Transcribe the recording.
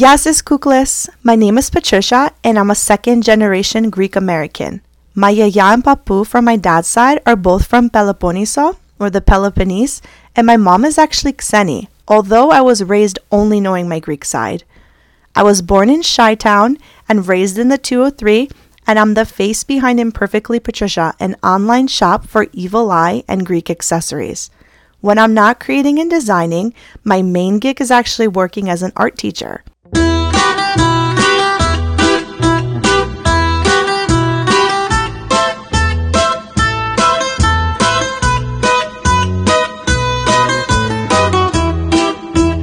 Yasis Koukles, my name is Patricia and I'm a second generation Greek American. My Yaya and Papu from my dad's side are both from Peloponneso, or the Peloponnese, and my mom is actually Xeni, although I was raised only knowing my Greek side. I was born in Chi-Town and raised in the 203, and I'm the face behind Imperfectly Patricia, an online shop for evil eye and Greek accessories. When I'm not creating and designing, my main gig is actually working as an art teacher.